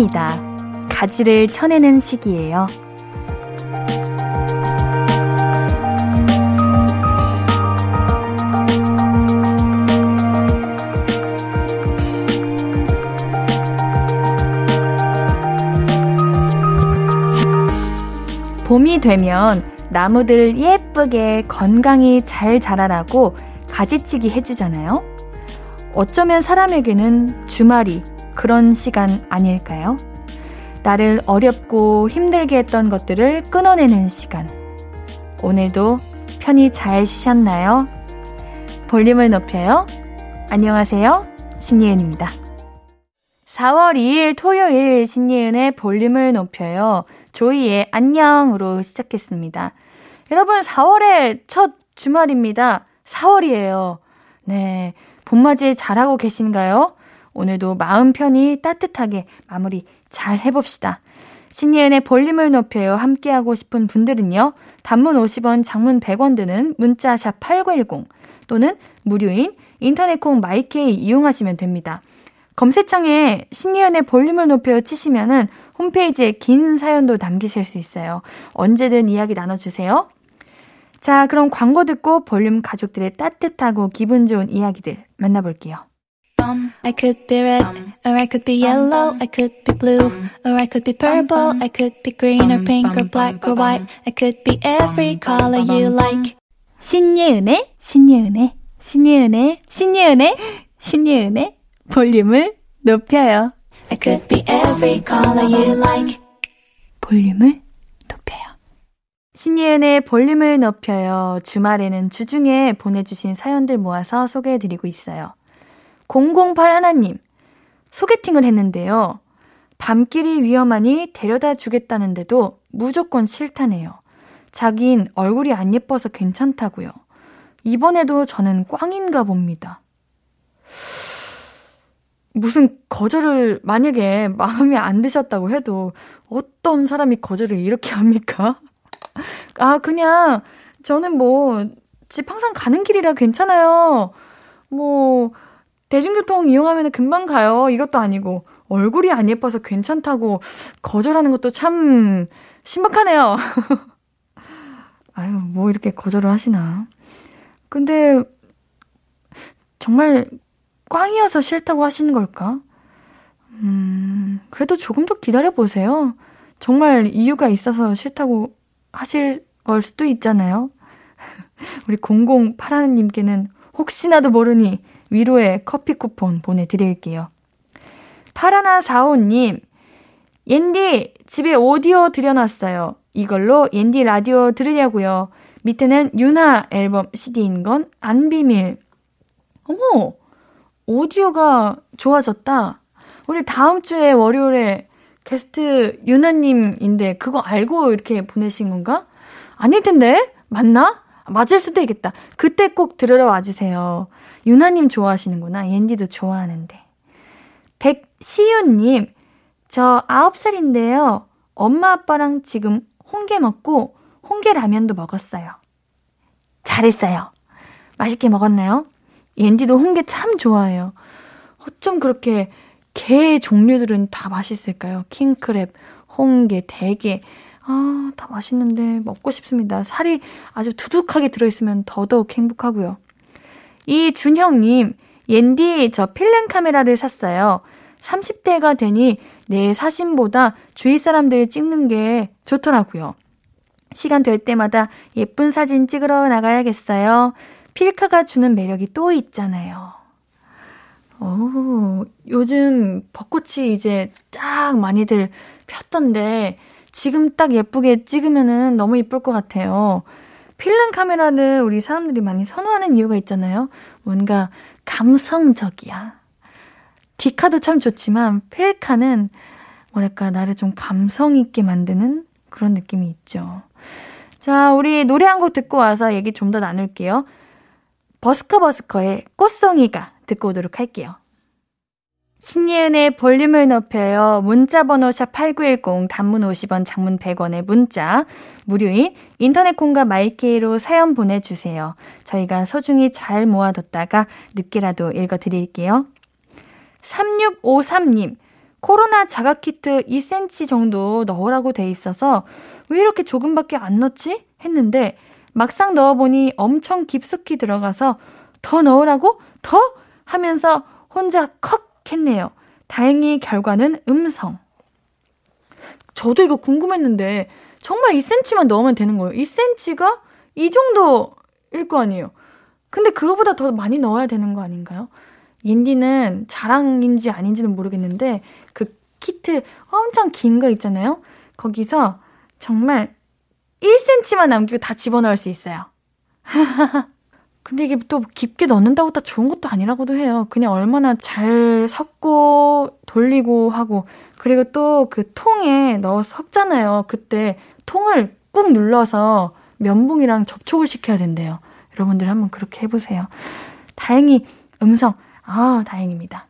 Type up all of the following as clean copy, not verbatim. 꽃입니다. 가지를 쳐내는 시기예요. 봄이 되면 나무들 예쁘게 건강히 잘 자라라고 가지치기 해주잖아요. 어쩌면 사람에게는 주말이 그런 시간 아닐까요? 나를 어렵고 힘들게 했던 것들을 끊어내는 시간. 오늘도 편히 잘 쉬셨나요? 볼륨을 높여요. 안녕하세요. 신예은입니다. 4월 2일 토요일 신예은의 볼륨을 높여요. 조이의 안녕으로 시작했습니다. 여러분, 4월의 첫 주말입니다. 4월이에요. 네, 봄맞이 잘하고 계신가요? 오늘도 마음 편히 따뜻하게 마무리 잘 해봅시다. 신예은의 볼륨을 높여요. 함께하고 싶은 분들은요. 단문 50원, 장문 100원 드는 문자 샵 8910 또는 무료인 인터넷콩 마이케이 이용하시면 됩니다. 검색창에 신예은의 볼륨을 높여 치시면은 홈페이지에 긴 사연도 남기실 수 있어요. 언제든 이야기 나눠주세요. 자, 그럼 광고 듣고 볼륨 가족들의 따뜻하고 기분 좋은 이야기들 만나볼게요. I could be red, or I could be yellow, I could be blue, or I could be purple, I could be green or pink or black or white, I could be every color you like. 신예은의, 신예은의, 신예은의, 신예은의, 신예은의 볼륨을 높여요. I could be every color you like. 볼륨을 높여요. 신예은의 볼륨을 높여요. 주말에는 주중에 보내주신 사연들 모아서 소개해드리고 있어요. 008 하나님, 소개팅을 했는데요. 밤길이 위험하니 데려다 주겠다는데도 무조건 싫다네요. 자긴 얼굴이 안 예뻐서 괜찮다고요. 이번에도 저는 꽝인가 봅니다. 무슨 거절을 만약에 마음에 안 드셨다고 해도 어떤 사람이 거절을 이렇게 합니까? 아, 그냥 저는 뭐 집 항상 가는 길이라 괜찮아요. 뭐 대중교통 이용하면 금방 가요. 이것도 아니고 얼굴이 안 예뻐서 괜찮다고 거절하는 것도 참 신박하네요. 아유, 뭐 이렇게 거절을 하시나. 근데 정말 꽝이어서 싫다고 하시는 걸까? 그래도 조금 더 기다려보세요. 정말 이유가 있어서 싫다고 하실 걸 수도 있잖아요. 우리 008하나님께는 혹시나도 모르니 위로의 커피 쿠폰 보내드릴게요. 파라나45님, 옌디 집에 오디오 들여놨어요. 이걸로 옌디 라디오 들으려고요. 밑에는 유나 앨범 CD인 건 안 비밀. 어머! 오디오가 좋아졌다. 우리 다음 주에 월요일에 게스트 유나님인데 그거 알고 이렇게 보내신 건가? 아닐 텐데? 맞나? 맞을 수도 있겠다. 그때 꼭 들으러 와주세요. 유나님 좋아하시는구나. 옌디도 좋아하는데. 백시윤님, 저 9살인데요. 엄마 아빠랑 지금 홍게 먹고 홍게라면도 먹었어요. 잘했어요. 맛있게 먹었나요? 옌디도 홍게 참 좋아해요. 어쩜 그렇게 게 종류들은 다 맛있을까요? 킹크랩, 홍게, 대게, 아, 다 맛있는데 먹고 싶습니다. 살이 아주 두둑하게 들어있으면 더더욱 행복하고요. 이준형님, 옌디 저 필름 카메라를 샀어요. 30대가 되니 내 사진보다 주위 사람들 찍는 게 좋더라고요. 시간 될 때마다 예쁜 사진 찍으러 나가야겠어요. 필카가 주는 매력이 또 있잖아요. 오, 요즘 벚꽃이 이제 쫙 많이들 폈던데 지금 딱 예쁘게 찍으면은 너무 예쁠 것 같아요. 필름 카메라를 우리 사람들이 많이 선호하는 이유가 있잖아요. 뭔가 감성적이야. 디카도 참 좋지만 필카는 뭐랄까 나를 좀 감성 있게 만드는 그런 느낌이 있죠. 자, 우리 노래 한 곡 듣고 와서 얘기 좀 더 나눌게요. 버스커버스커의 꽃송이가 듣고 오도록 할게요. 신예은의 볼륨을 높여요. 문자번호 샵 8910, 단문 50원, 장문 100원의 문자, 무료인 인터넷콩과 마이케이로 사연 보내주세요. 저희가 소중히 잘 모아뒀다가 늦게라도 읽어드릴게요. 3653님, 코로나 자가키트 2cm 정도 넣으라고 돼 있어서 왜 이렇게 조금밖에 안 넣지? 했는데 막상 넣어보니 엄청 깊숙이 들어가서 더 넣으라고? 더? 하면서 혼자 컥 했네요. 다행히 결과는 음성. 저도 이거 궁금했는데 정말 2cm만 넣으면 되는 거예요. 2cm가 이 정도일 거 아니에요. 근데 그거보다 더 많이 넣어야 되는 거 아닌가요? 옌디는 자랑인지 아닌지는 모르겠는데 그 키트 엄청 긴 거 있잖아요. 거기서 정말 1cm만 남기고 다 집어넣을 수 있어요. 근데 이게 또 깊게 넣는다고 다 좋은 것도 아니라고도 해요. 그냥 얼마나 잘 섞고 돌리고 하고 그리고 또 그 통에 넣어서 섞잖아요. 그때 통을 꾹 눌러서 면봉이랑 접촉을 시켜야 된대요. 여러분들 한번 그렇게 해보세요. 다행히 음성. 아, 다행입니다.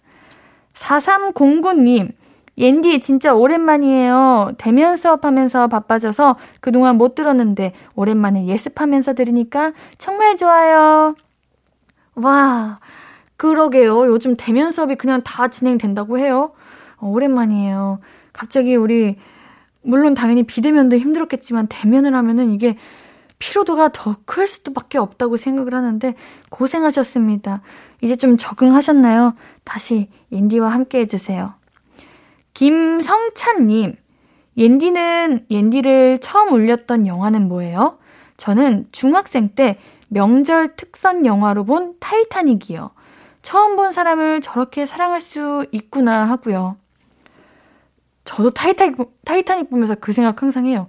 4309님. 옌디 진짜 오랜만이에요. 대면 수업하면서 바빠져서 그동안 못 들었는데 오랜만에 예습하면서 들으니까 정말 좋아요. 와, 그러게요. 요즘 대면 수업이 그냥 다 진행된다고 해요. 오랜만이에요. 갑자기 우리 물론 당연히 비대면도 힘들었겠지만 대면을 하면은 이게 피로도가 더 클 수밖에 없다고 생각을 하는데 고생하셨습니다. 이제 좀 적응하셨나요? 다시 옌디와 함께 해주세요. 김성찬님, 옌디를 처음 울렸던 영화는 뭐예요? 저는 중학생 때 명절 특선 영화로 본 타이타닉이요. 처음 본 사람을 저렇게 사랑할 수 있구나 하고요. 저도 타이타닉 보면서 그 생각 항상 해요.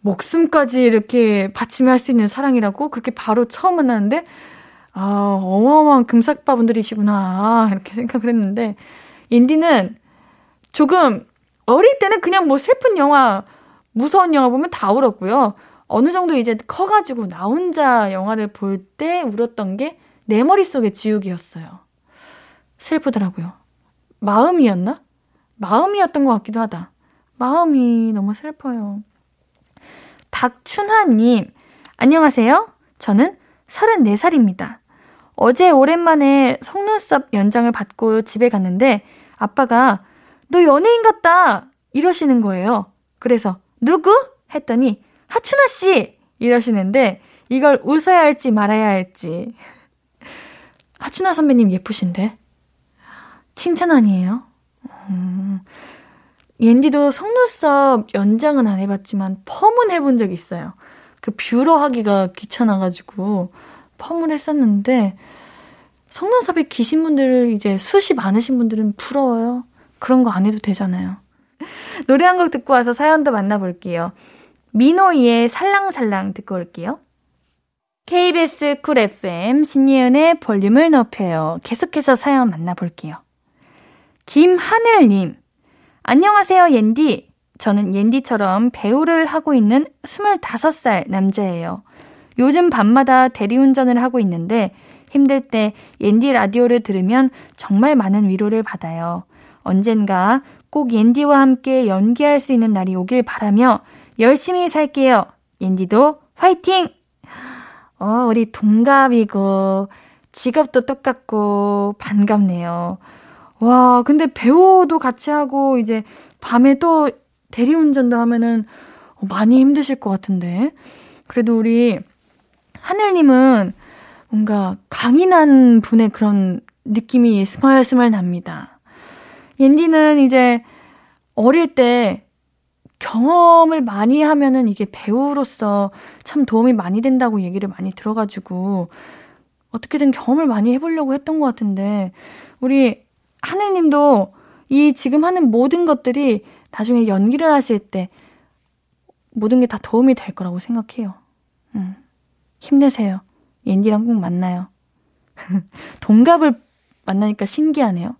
목숨까지 이렇게 바치며 할 수 있는 사랑이라고 그렇게 바로 처음 만나는데 아, 어마어마한 금삭바분들이시구나 이렇게 생각을 했는데 인디는 조금 어릴 때는 그냥 뭐 슬픈 영화, 무서운 영화 보면 다 울었고요. 어느 정도 이제 커가지고 나 혼자 영화를 볼 때 울었던 게 내 머릿속의 지우개였어요. 슬프더라고요. 마음이었나? 마음이었던 것 같기도 하다. 마음이 너무 슬퍼요. 박춘화님, 안녕하세요. 저는 34살입니다. 어제 오랜만에 속눈썹 연장을 받고 집에 갔는데 아빠가 너 연예인 같다 이러시는 거예요. 그래서 누구? 했더니 하춘아 씨 이러시는데 이걸 웃어야 할지 말아야 할지. 하춘아 선배님 예쁘신데? 칭찬 아니에요? 옌디도 속눈썹 연장은 안 해봤지만 펌은 해본 적이 있어요. 그 뷰러 하기가 귀찮아가지고 펌을 했었는데 속눈썹에 기신 분들 이제 숱이 많으신 분들은 부러워요. 그런 거 안 해도 되잖아요. 노래 한 곡 듣고 와서 사연도 만나볼게요. 민호이의 살랑살랑 듣고 올게요. KBS 쿨 FM 신예은의 볼륨을 높여요. 계속해서 사연 만나볼게요. 김하늘님, 안녕하세요 옌디. 저는 옌디처럼 배우를 하고 있는 25살 남자예요. 요즘 밤마다 대리운전을 하고 있는데 힘들 때 옌디 라디오를 들으면 정말 많은 위로를 받아요. 언젠가 꼭 옌디와 함께 연기할 수 있는 날이 오길 바라며 열심히 살게요. 옌디도 화이팅! 우리 동갑이고 직업도 똑같고 반갑네요. 와, 근데 배우도 같이 하고 이제 밤에 또 대리운전도 하면은 많이 힘드실 것 같은데 그래도 우리 하늘님은 뭔가 강인한 분의 그런 느낌이 스멀스멀 납니다. 옌디는 이제 어릴 때 경험을 많이 하면은 이게 배우로서 참 도움이 많이 된다고 얘기를 많이 들어가지고 어떻게든 경험을 많이 해보려고 했던 것 같은데 우리 하늘님도 이 지금 하는 모든 것들이 나중에 연기를 하실 때 모든 게 다 도움이 될 거라고 생각해요. 힘내세요. 옌디랑 꼭 만나요. 동갑을 만나니까 신기하네요.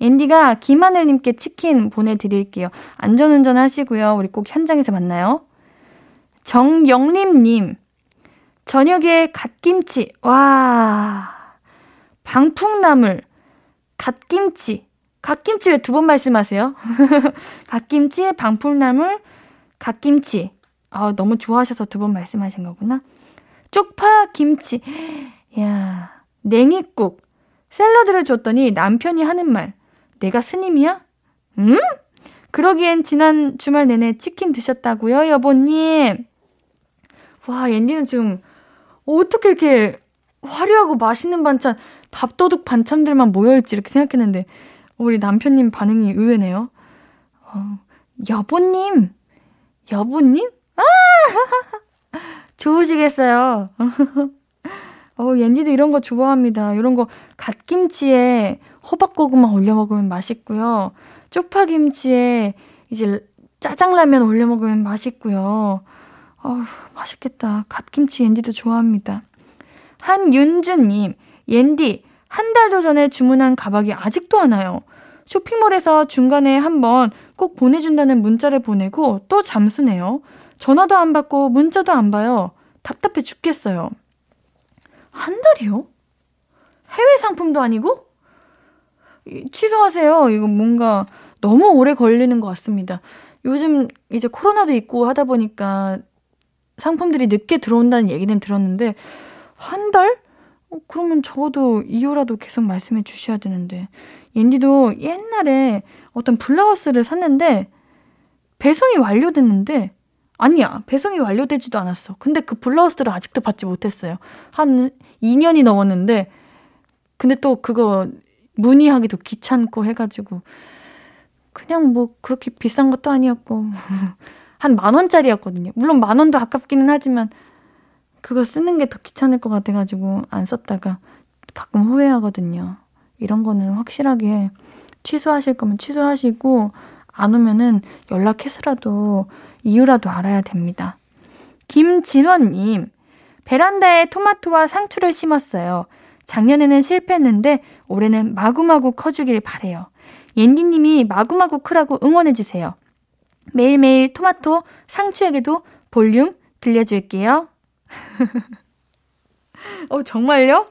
앤디가 김하늘님께 치킨 보내드릴게요. 안전운전 하시고요. 우리 꼭 현장에서 만나요. 정영림님, 저녁에 갓김치, 와, 방풍나물, 갓김치 왜 두 번 말씀하세요? 갓김치, 방풍나물, 갓김치. 아, 너무 좋아하셔서 두 번 말씀하신 거구나. 쪽파김치, 이야, 냉이국. 샐러드를 줬더니 남편이 하는 말, 내가 스님이야? 음? 그러기엔 지난 주말 내내 치킨 드셨다고요, 여보님? 와, 앤디는 지금 어떻게 이렇게 화려하고 맛있는 반찬, 밥도둑 반찬들만 모여있지 이렇게 생각했는데 우리 남편님 반응이 의외네요. 여보님? 여보님? 아! 좋으시겠어요. 옌디도 이런 거 좋아합니다. 이런 거 갓김치에 호박고구마 올려 먹으면 맛있고요. 쪽파김치에 이제 짜장라면 올려 먹으면 맛있고요. 어우, 맛있겠다. 갓김치 옌디도 좋아합니다. 한윤주님, 옌디, 한 달도 전에 주문한 가방이 아직도 안 와요. 쇼핑몰에서 중간에 한번 꼭 보내준다는 문자를 보내고 또 잠수네요. 전화도 안 받고 문자도 안 봐요. 답답해 죽겠어요. 한 달이요? 해외 상품도 아니고? 취소하세요. 이거 뭔가 너무 오래 걸리는 것 같습니다. 요즘 이제 코로나도 있고 하다 보니까 상품들이 늦게 들어온다는 얘기는 들었는데 한 달? 그러면 적어도 이유라도 계속 말씀해 주셔야 되는데. 옌디도 옛날에 어떤 블라우스를 샀는데 배송이 완료됐는데 아니야, 배송이 완료되지도 않았어. 근데 그 블라우스를 아직도 받지 못했어요. 한 2년이 넘었는데 근데 또 그거 문의하기도 귀찮고 해가지고 그냥 뭐 그렇게 비싼 것도 아니었고 한 10,000원짜리였거든요. 물론 10,000원도 아깝기는 하지만 그거 쓰는 게 더 귀찮을 것 같아가지고 안 썼다가 가끔 후회하거든요. 이런 거는 확실하게 취소하실 거면 취소하시고 안 오면은 연락해서라도 이유라도 알아야 됩니다. 김진원님, 베란다에 토마토와 상추를 심었어요. 작년에는 실패했는데 올해는 마구마구 커주길 바래요. 옌디님이 마구마구 크라고 응원해주세요. 매일매일 토마토, 상추에게도 볼륨 들려줄게요. 정말요?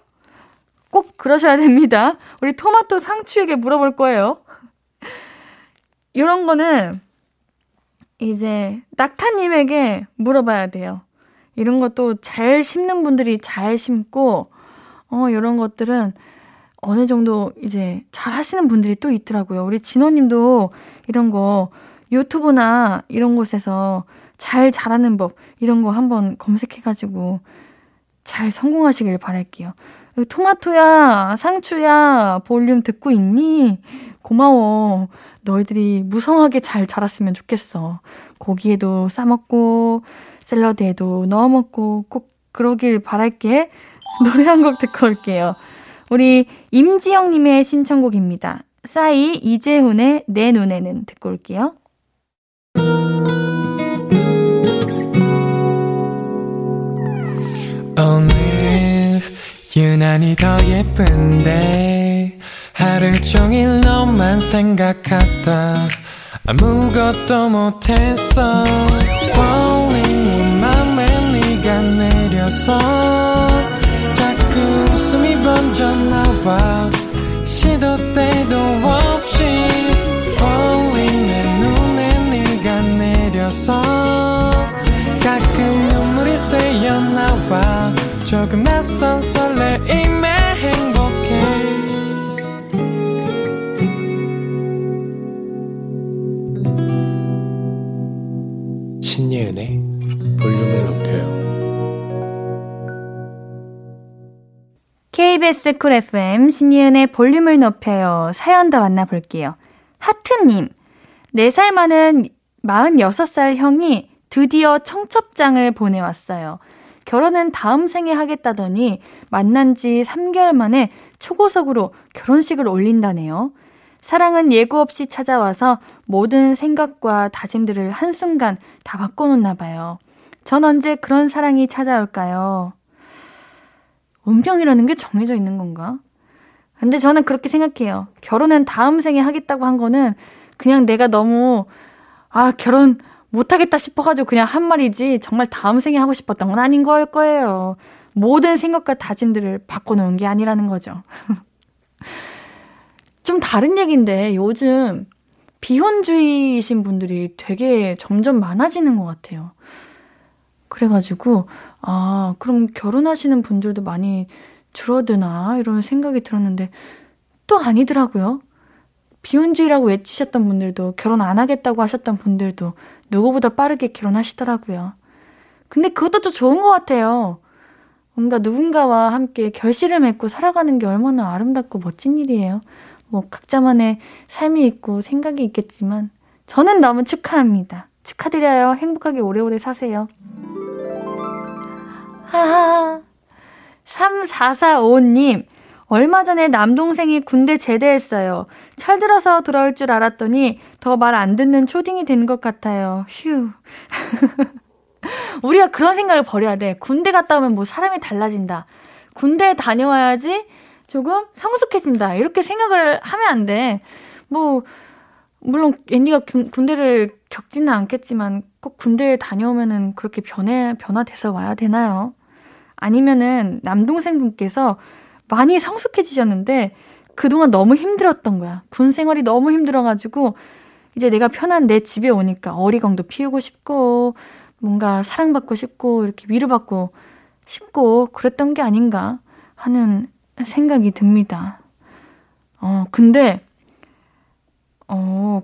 꼭 그러셔야 됩니다. 우리 토마토 상추에게 물어볼 거예요. 이런 거는 이제 낙타님에게 물어봐야 돼요. 이런 것도 잘 심는 분들이 잘 심고 이런 것들은 어느 정도 이제 잘 하시는 분들이 또 있더라고요. 우리 진호님도 이런 거 유튜브나 이런 곳에서 잘 자라는 법 이런 거 한번 검색해가지고 잘 성공하시길 바랄게요. 토마토야, 상추야, 볼륨 듣고 있니? 고마워. 너희들이 무성하게 잘 자랐으면 좋겠어. 고기에도 싸먹고 샐러드에도 넣어먹고 꼭 그러길 바랄게. 노래 한 곡 듣고 올게요. 우리 임지영님의 신청곡입니다. 싸이 이재훈의 내 눈에는 듣고 올게요. 오늘 유난히 더 예쁜데 하루 종일 너만 생각하다 아무것도 못했어. Falling 내 맘에 네가 내려서 자꾸 웃음이 번져 나와 시도 때도 없이 Falling 내 눈에 네가 내려서 가끔 눈물이 새어 나와 조금 낯선 설레임에 행복해. 신예은의 볼륨을 높여요. KBS 쿨 FM 신예은의 볼륨을 높여요. 사연 더 만나볼게요. 하트님, 4살 많은 46살 형이 드디어 청첩장을 보내왔어요. 결혼은 다음 생에 하겠다더니 만난 지 3개월 만에 초고속으로 결혼식을 올린다네요. 사랑은 예고 없이 찾아와서 모든 생각과 다짐들을 한순간 다 바꿔놓나 봐요. 전 언제 그런 사랑이 찾아올까요? 운명이라는 게 정해져 있는 건가? 근데 저는 그렇게 생각해요. 결혼은 다음 생에 하겠다고 한 거는 그냥 내가 너무 결혼 못하겠다 싶어가지고 그냥 한 말이지 정말 다음 생에 하고 싶었던 건 아닌 걸 거예요. 모든 생각과 다짐들을 바꿔놓은 게 아니라는 거죠. 좀 다른 얘기인데 요즘 비혼주의이신 분들이 되게 점점 많아지는 것 같아요. 그래가지고 그럼 결혼하시는 분들도 많이 줄어드나 이런 생각이 들었는데 또 아니더라고요. 비혼주의라고 외치셨던 분들도 결혼 안 하겠다고 하셨던 분들도 누구보다 빠르게 결혼하시더라고요. 근데 그것도 또 좋은 것 같아요. 뭔가 누군가와 함께 결실을 맺고 살아가는 게 얼마나 아름답고 멋진 일이에요. 뭐 각자만의 삶이 있고 생각이 있겠지만 저는 너무 축하합니다. 축하드려요. 행복하게 오래오래 사세요. 하하 3445님 얼마 전에 남동생이 군대 제대했어요. 철들어서 돌아올 줄 알았더니 더 말 안 듣는 초딩이 된 것 같아요. 휴. 우리가 그런 생각을 버려야 돼. 군대 갔다 오면 뭐 사람이 달라진다. 군대에 다녀와야지 조금 성숙해진다. 이렇게 생각을 하면 안 돼. 뭐 물론 앤디가 군대를 겪지는 않겠지만 꼭 군대에 다녀오면은 그렇게 변화돼서 와야 되나요? 아니면은 남동생분께서 많이 성숙해지셨는데 그동안 너무 힘들었던 거야. 군 생활이 너무 힘들어가지고 이제 내가 편한 내 집에 오니까 어리광도 피우고 싶고 뭔가 사랑받고 싶고 이렇게 위로받고 싶고 그랬던 게 아닌가 하는 생각이 듭니다. 근데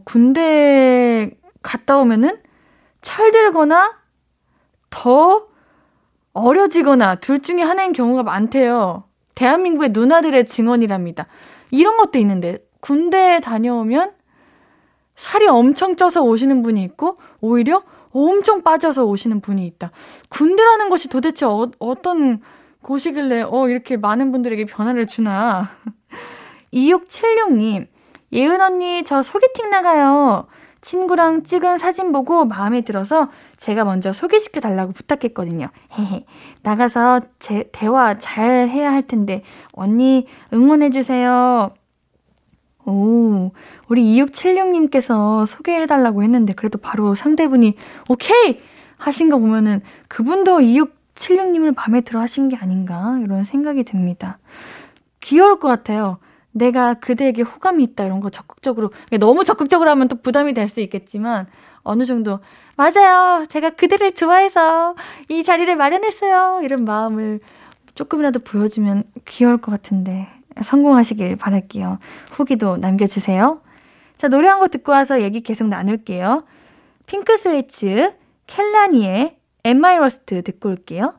군대 갔다 오면은 철들거나 더 어려지거나 둘 중에 하나인 경우가 많대요. 대한민국의 누나들의 증언이랍니다. 이런 것도 있는데 군대에 다녀오면 살이 엄청 쪄서 오시는 분이 있고 오히려 엄청 빠져서 오시는 분이 있다. 군대라는 것이 도대체 어떤 곳이길래 이렇게 많은 분들에게 변화를 주나. 2676님 예은 언니 저 소개팅 나가요. 친구랑 찍은 사진 보고 마음에 들어서 제가 먼저 소개시켜달라고 부탁했거든요. 나가서 대화 잘 해야 할 텐데 언니 응원해주세요. 오, 우리 2676님께서 소개해달라고 했는데 그래도 바로 상대분이 오케이! 하신 거 보면은 그분도 2676님을 마음에 들어 하신 게 아닌가 이런 생각이 듭니다. 귀여울 것 같아요. 내가 그대에게 호감이 있다 이런 거 적극적으로 너무 적극적으로 하면 또 부담이 될 수 있겠지만 어느 정도 맞아요. 제가 그대를 좋아해서 이 자리를 마련했어요. 이런 마음을 조금이라도 보여주면 귀여울 것 같은데 성공하시길 바랄게요. 후기도 남겨주세요. 자 노래 한 곡 듣고 와서 얘기 계속 나눌게요. 핑크 스웨이츠 켈라니의 Men I Trust 듣고 올게요.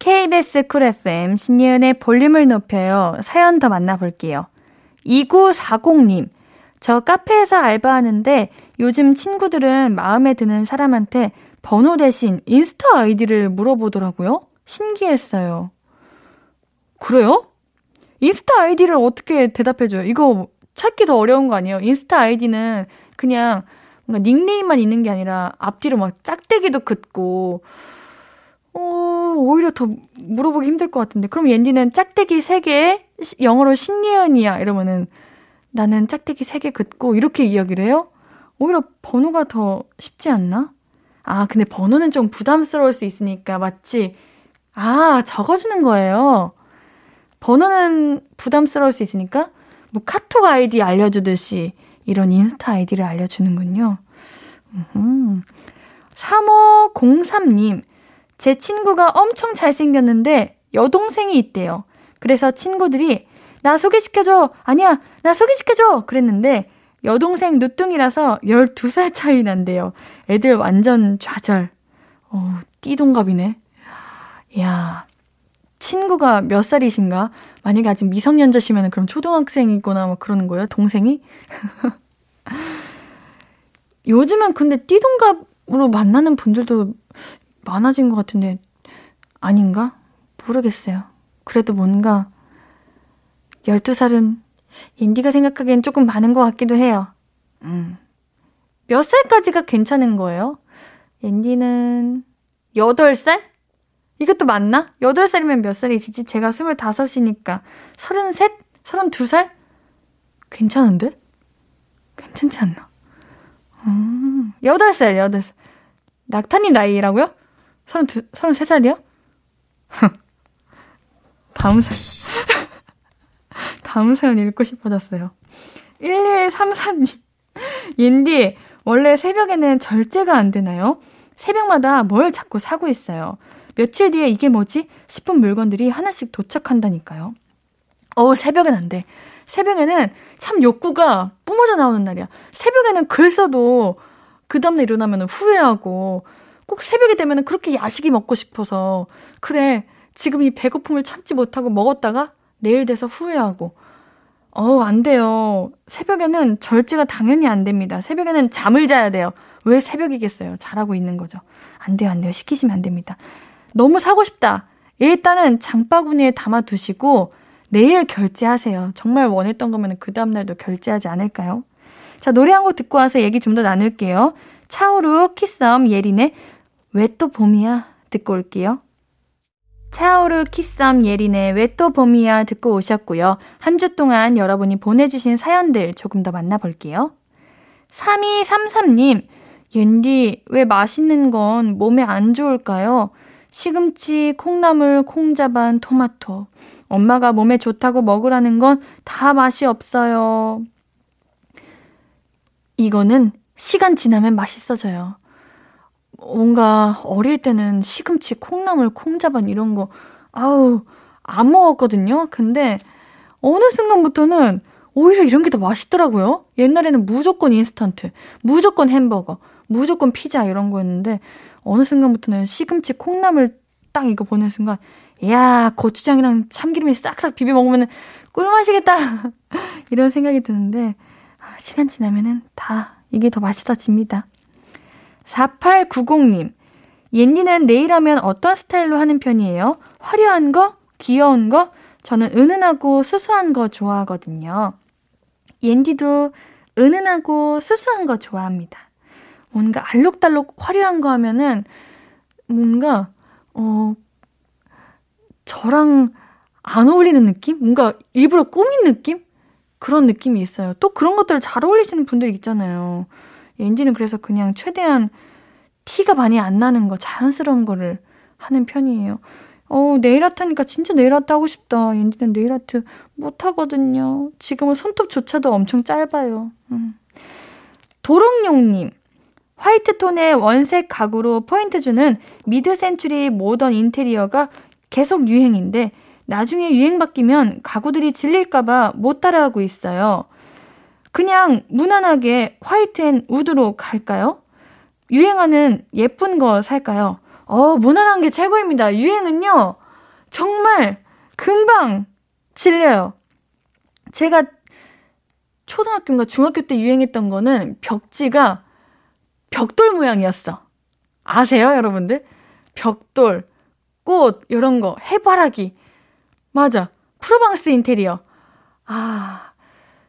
KBS 쿨 FM 신예은의 볼륨을 높여요. 사연 더 만나볼게요. 2940님 저 카페에서 알바하는데 요즘 친구들은 마음에 드는 사람한테 번호 대신 인스타 아이디를 물어보더라고요. 신기했어요. 그래요? 인스타 아이디를 어떻게 대답해줘요? 이거 찾기 더 어려운 거 아니에요? 인스타 아이디는 그냥 뭔가 닉네임만 있는 게 아니라 앞뒤로 막 짝대기도 긋고 오히려 더 물어보기 힘들 것 같은데 그럼 옌디는 짝대기 3개 영어로 신예은이야 이러면은 나는 짝대기 3개 긋고 이렇게 이야기를 해요? 오히려 번호가 더 쉽지 않나? 아 근데 번호는 좀 부담스러울 수 있으니까 마치 적어주는 거예요. 번호는 부담스러울 수 있으니까 뭐 카톡 아이디 알려주듯이 이런 인스타 아이디를 알려주는군요. 3503님 제 친구가 엄청 잘생겼는데 여동생이 있대요. 그래서 친구들이 나 소개시켜줘. 아니야, 나 소개시켜줘. 그랬는데 여동생 누뚱이라서 12살 차이 난대요. 애들 완전 좌절. 띠동갑이네. 이야, 친구가 몇 살이신가? 만약에 아직 미성년자시면 그럼 초등학생이거나 뭐 그러는 거예요? 동생이? 요즘은 근데 띠동갑으로 만나는 분들도 많아진 것 같은데 아닌가? 모르겠어요. 그래도 뭔가 12살은 인디가 생각하기엔 조금 많은 것 같기도 해요. 몇 살까지가 괜찮은 거예요? 인디는 8살? 이것도 맞나? 8살이면 몇 살이지? 제가 25이니까 33? 32살? 괜찮은데? 괜찮지 않나? 8살. 낙타님 나이라고요? 33살이요? 다음 사연 읽고 싶어졌어요. 1134님 옌디 원래 새벽에는 절제가 안 되나요? 새벽마다 뭘 자꾸 사고 있어요. 며칠 뒤에 이게 뭐지? 싶은 물건들이 하나씩 도착한다니까요. 새벽엔 안 돼. 새벽에는 참 욕구가 뿜어져 나오는 날이야. 새벽에는 글 써도 그 다음날 일어나면 후회하고 꼭 새벽이 되면 그렇게 야식이 먹고 싶어서 그래 지금 이 배고픔을 참지 못하고 먹었다가 내일 돼서 후회하고 안 돼요. 새벽에는 절제가 당연히 안 됩니다. 새벽에는 잠을 자야 돼요. 왜 새벽이겠어요. 잘하고 있는 거죠. 안 돼요. 안 돼요. 시키시면 안 됩니다. 너무 사고 싶다. 일단은 장바구니에 담아두시고 내일 결제하세요. 정말 원했던 거면 그 다음날도 결제하지 않을까요? 자, 노래 한 곡 듣고 와서 얘기 좀 더 나눌게요. 차오루, 키썸, 예린의 왜 또 봄이야 듣고 올게요. 차오르 키썸 예린의 왜 또 봄이야 듣고 오셨고요. 한 주 동안 여러분이 보내주신 사연들 조금 더 만나볼게요. 3233님, 옌디 왜 맛있는 건 몸에 안 좋을까요? 시금치, 콩나물, 콩자반, 토마토. 엄마가 몸에 좋다고 먹으라는 건 다 맛이 없어요. 이거는 시간 지나면 맛있어져요. 뭔가 어릴 때는 시금치, 콩나물, 콩자반 이런 거 안 먹었거든요. 근데 어느 순간부터는 오히려 이런 게 더 맛있더라고요. 옛날에는 무조건 인스턴트, 무조건 햄버거, 무조건 피자 이런 거였는데 어느 순간부터는 시금치, 콩나물 딱 이거 보는 순간 이야 고추장이랑 참기름이 싹싹 비벼 먹으면 꿀맛이겠다 이런 생각이 드는데 시간 지나면은 다 이게 더 맛있어집니다. 4890님, 옌디는 네일 하면 어떤 스타일로 하는 편이에요? 화려한 거? 귀여운 거? 저는 은은하고 수수한 거 좋아하거든요. 옌디도 은은하고 수수한 거 좋아합니다. 뭔가 알록달록 화려한 거 하면은 뭔가 저랑 안 어울리는 느낌? 뭔가 일부러 꾸민 느낌? 그런 느낌이 있어요. 또 그런 것들 잘 어울리시는 분들이 있잖아요. 엔지는 그래서 그냥 최대한 티가 많이 안 나는 거, 자연스러운 거를 하는 편이에요. 네일아트 하니까 진짜 네일아트 하고 싶다. 엔지는 네일아트 못하거든요. 지금은 손톱조차도 엄청 짧아요. 도롱뇽님, 화이트톤의 원색 가구로 포인트 주는 미드센추리 모던 인테리어가 계속 유행인데 나중에 유행 바뀌면 가구들이 질릴까봐 못 따라하고 있어요. 그냥 무난하게 화이트 앤 우드로 갈까요? 유행하는 예쁜 거 살까요? 무난한 게 최고입니다. 유행은요, 정말 금방 질려요. 제가 초등학교인가 중학교 때 유행했던 거는 벽지가 벽돌 모양이었어. 아세요, 여러분들? 벽돌, 꽃, 이런 거, 해바라기. 맞아. 프로방스 인테리어.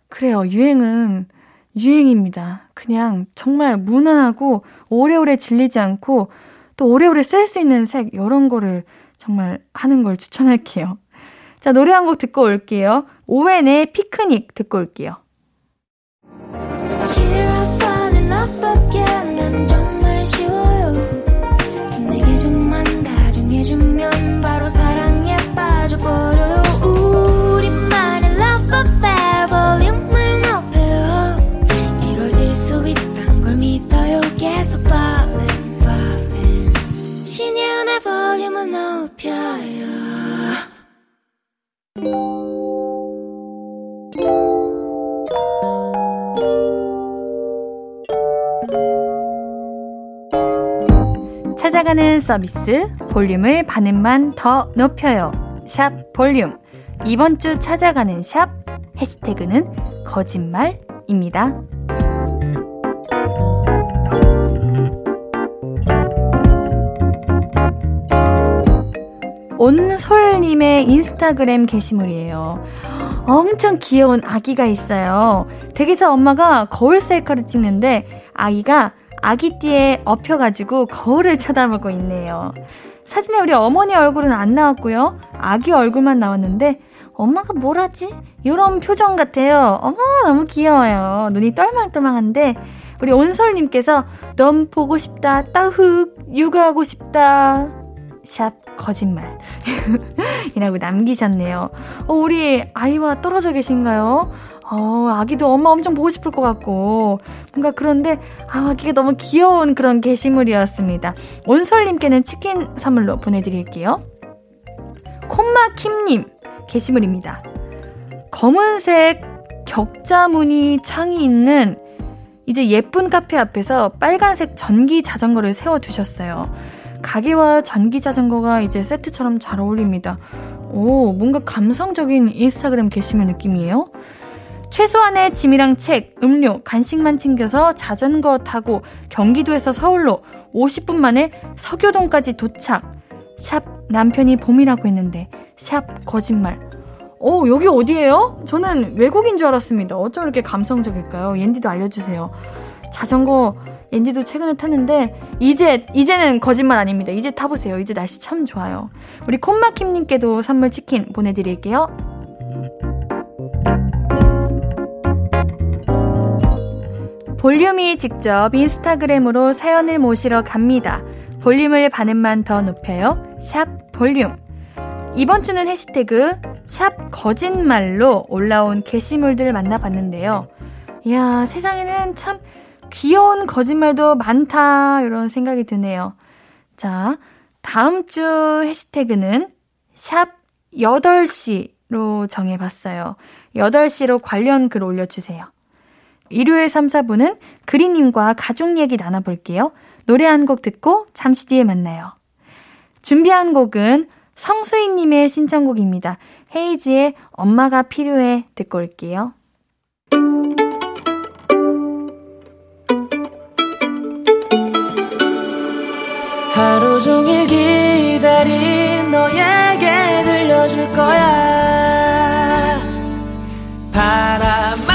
그래요. 유행은 유행입니다. 그냥 정말 무난하고 오래오래 질리지 않고 또 오래오래 쓸 수 있는 색 이런 거를 정말 하는 걸 추천할게요. 자, 노래 한 곡 듣고 올게요. 오웬의 피크닉 듣고 올게요. 찾아가는 서비스 볼륨을 반음만 더 높여요. 샵 볼륨. 이번 주 찾아가는 샵 해시태그는 거짓말입니다. 온솔님의 인스타그램 게시물이에요. 엄청 귀여운 아기가 있어요. 댁에서 엄마가 거울 셀카를 찍는데 아기가 아기띠에 엎혀가지고 거울을 쳐다보고 있네요. 사진에 우리 어머니 얼굴은 안 나왔고요. 아기 얼굴만 나왔는데 엄마가 뭘 하지? 이런 표정 같아요. 너무 귀여워요. 눈이 떨망떨망한데 우리 온솔님께서 넌 보고 싶다. 따흑 육아하고 싶다. 샵 거짓말 이라고 남기셨네요. 우리 아이와 떨어져 계신가요? 아기도 엄마 엄청 보고 싶을 것 같고 뭔가 그런데 아기가 너무 귀여운 그런 게시물이었습니다. 온설님께는 치킨 선물로 보내드릴게요. 콤마킴님 게시물입니다. 검은색 격자무늬 창이 있는 이제 예쁜 카페 앞에서 빨간색 전기 자전거를 세워두셨어요. 가게와 전기 자전거가 이제 세트처럼 잘 어울립니다. 오, 뭔가 감성적인 인스타그램 게시물 느낌이에요. 최소한의 짐이랑 책, 음료, 간식만 챙겨서 자전거 타고 경기도에서 서울로 50분 만에 서교동까지 도착. 샵 남편이 봄이라고 했는데 샵 거짓말. 오, 여기 어디예요? 저는 외국인 줄 알았습니다. 어쩜 이렇게 감성적일까요? 옌디도 알려주세요. 자전거 옌디도 최근에 탔는데 이제는 거짓말 아닙니다. 이제 타보세요. 이제 날씨 참 좋아요. 우리 콤마킴님께도 선물 치킨 보내드릴게요. 볼륨이 직접 인스타그램으로 사연을 모시러 갑니다. 볼륨을 반음만 더 높여요. 샵 볼륨. 이번 주는 해시태그 샵 거짓말로 올라온 게시물들을 만나봤는데요. 이야, 세상에는 참 귀여운 거짓말도 많다, 이런 생각이 드네요. 자, 다음 주 해시태그는 샵 8시로 정해봤어요. 8시로 관련 글 올려주세요. 일요일 3, 4분은 그리님과 가족 얘기 나눠볼게요. 노래 한 곡 듣고 잠시 뒤에 만나요. 준비한 곡은 성수희님의 신청곡입니다. 헤이지의 엄마가 필요해 듣고 올게요. 하루 종일 기다린 너에게 들려줄 거야. 바람아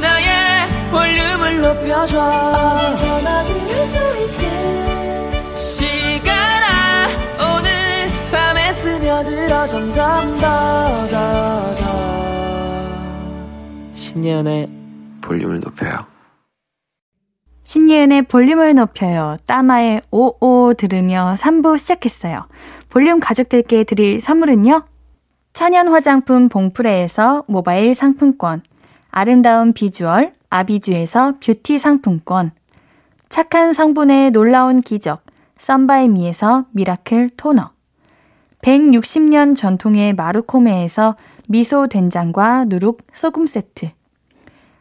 나의 볼륨을 높여줘. 어디서나 들을 수 있게. 시간아 오늘 밤에 스며들어 점점 더. 신예은의 볼륨을 높여요. 신예은의 볼륨을 높여요. 따마의 오오 들으며 3부 시작했어요. 볼륨 가족들께 드릴 선물은요. 천연 화장품 봉프레에서 모바일 상품권, 아름다운 비주얼 아비주에서 뷰티 상품권, 착한 성분의 놀라운 기적 썬바이미에서 미라클 토너, 160년 전통의 마루코메에서 미소 된장과 누룩 소금 세트,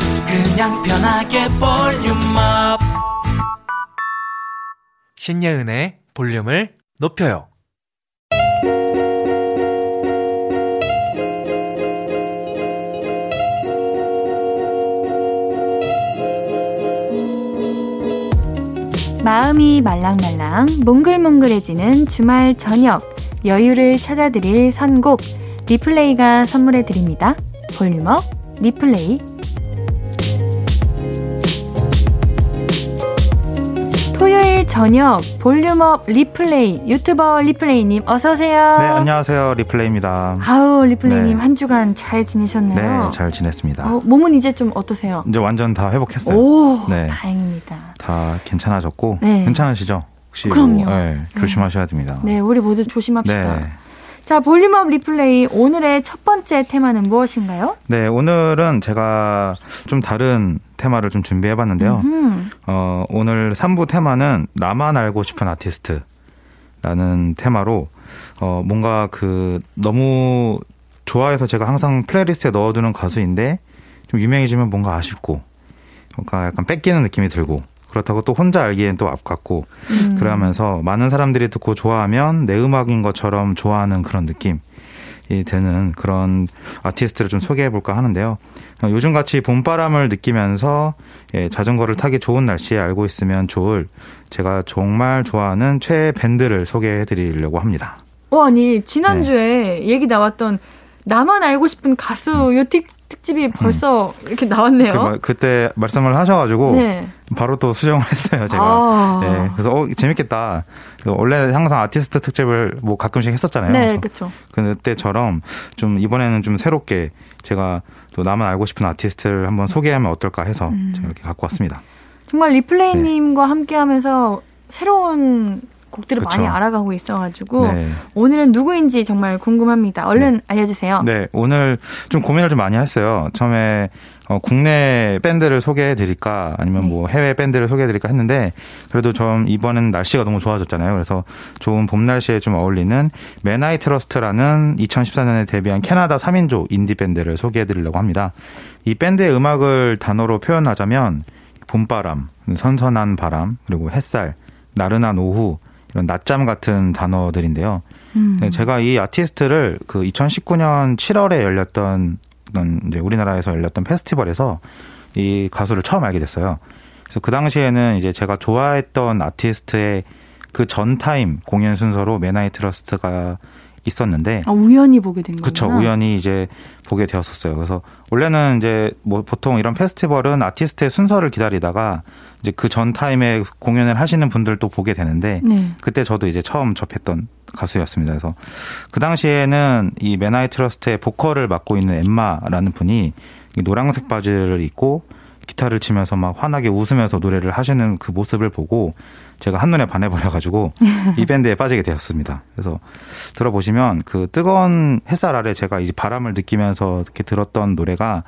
그냥 편하게 볼륨업. 신예은의 볼륨을 높여요. 마음이 말랑말랑 몽글몽글해지는 주말 저녁, 여유를 찾아드릴 선곡 리플레이가 선물해드립니다. 볼륨업 리플레이. 토요일 저녁 볼륨업 리플레이, 유튜버 리플레이님 어서오세요. 네, 안녕하세요. 리플레이입니다. 아우, 리플레이님, 네. 한 주간 잘 지내셨나요? 네, 잘 지냈습니다. 몸은 이제 좀 어떠세요? 이제 완전 다 회복했어요. 오, 네. 다행입니다. 다 괜찮아졌고. 네. 괜찮으시죠? 혹시 그럼요. 뭐, 네, 조심하셔야 됩니다. 네, 우리 모두 조심합시다. 네. 자, 볼륨업 리플레이 오늘의 첫 번째 테마는 무엇인가요? 네, 오늘은 제가 좀 다른 테마를 좀 준비해봤는데요. 오늘 3부 테마는 나만 알고 싶은 아티스트라는 테마로 뭔가 그 너무 좋아해서 제가 항상 플레이리스트에 넣어두는 가수인데 좀 유명해지면 뭔가 아쉽고 뭔가 약간 뺏기는 느낌이 들고 그렇다고 또 혼자 알기엔 또 아깝고 그러면서 많은 사람들이 듣고 좋아하면 내 음악인 것처럼 좋아하는 그런 느낌이 드는 그런 아티스트를 좀 소개해볼까 하는데요. 요즘같이 봄바람을 느끼면서 자전거를 타기 좋은 날씨에 알고 있으면 좋을 제가 정말 좋아하는 최애 밴드를 소개해드리려고 합니다. 아니 지난주에 네. 얘기 나왔던 나만 알고 싶은 가수 요 특집이 벌써 이렇게 나왔네요. 그때 말씀을 하셔가지고 네. 바로 또 수정을 했어요, 제가. 네, 그래서 재밌겠다. 원래 항상 아티스트 특집을 뭐 가끔씩 했었잖아요. 네, 그렇죠. 그때처럼 좀 이번에는 좀 새롭게 제가 또 나만 알고 싶은 아티스트를 한번 소개하면 어떨까 해서 제가 이렇게 갖고 왔습니다. 정말 리플레이님과 네. 함께하면서 새로운 곡들을 그쵸. 많이 알아가고 있어가지고 네. 오늘은 누구인지 정말 궁금합니다. 얼른 네. 알려주세요. 네, 오늘 좀 고민을 좀 많이 했어요. 처음에 국내 밴드를 소개해드릴까 아니면 네. 뭐 해외 밴드를 소개해드릴까 했는데 그래도 좀 이번엔 날씨가 너무 좋아졌잖아요. 그래서 좋은 봄 날씨에 좀 어울리는 Men I Trust라는 2014년에 데뷔한 캐나다 3인조 인디 밴드를 소개해드리려고 합니다. 이 밴드의 음악을 단어로 표현하자면 봄바람, 선선한 바람, 그리고 햇살, 나른한 오후 이런 낮잠 같은 단어들인데요. 제가 이 아티스트를 그 2019년 7월에 열렸던 이제 우리나라에서 열렸던 페스티벌에서 이 가수를 처음 알게 됐어요. 그래서 그 당시에는 이제 제가 좋아했던 아티스트의 그 전 타임 공연 순서로 Men I Trust가 있었는데 우연히 보게 된 거구나. 그렇죠. 우연히 이제 보게 되었었어요. 그래서 원래는 이제 뭐 보통 이런 페스티벌은 아티스트의 순서를 기다리다가 이제 그 전 타임에 공연을 하시는 분들도 보게 되는데 네. 그때 저도 이제 처음 접했던 가수였습니다. 그래서 그 당시에는 이 Men I Trust의 보컬을 맡고 있는 엠마라는 분이 노란색 바지를 입고 기타를 치면서 막 환하게 웃으면서 노래를 하시는 그 모습을 보고 제가 한눈에 반해버려가지고 이 밴드에 빠지게 되었습니다. 그래서 들어보시면 그 뜨거운 햇살 아래 제가 이제 바람을 느끼면서 이렇게 들었던 노래가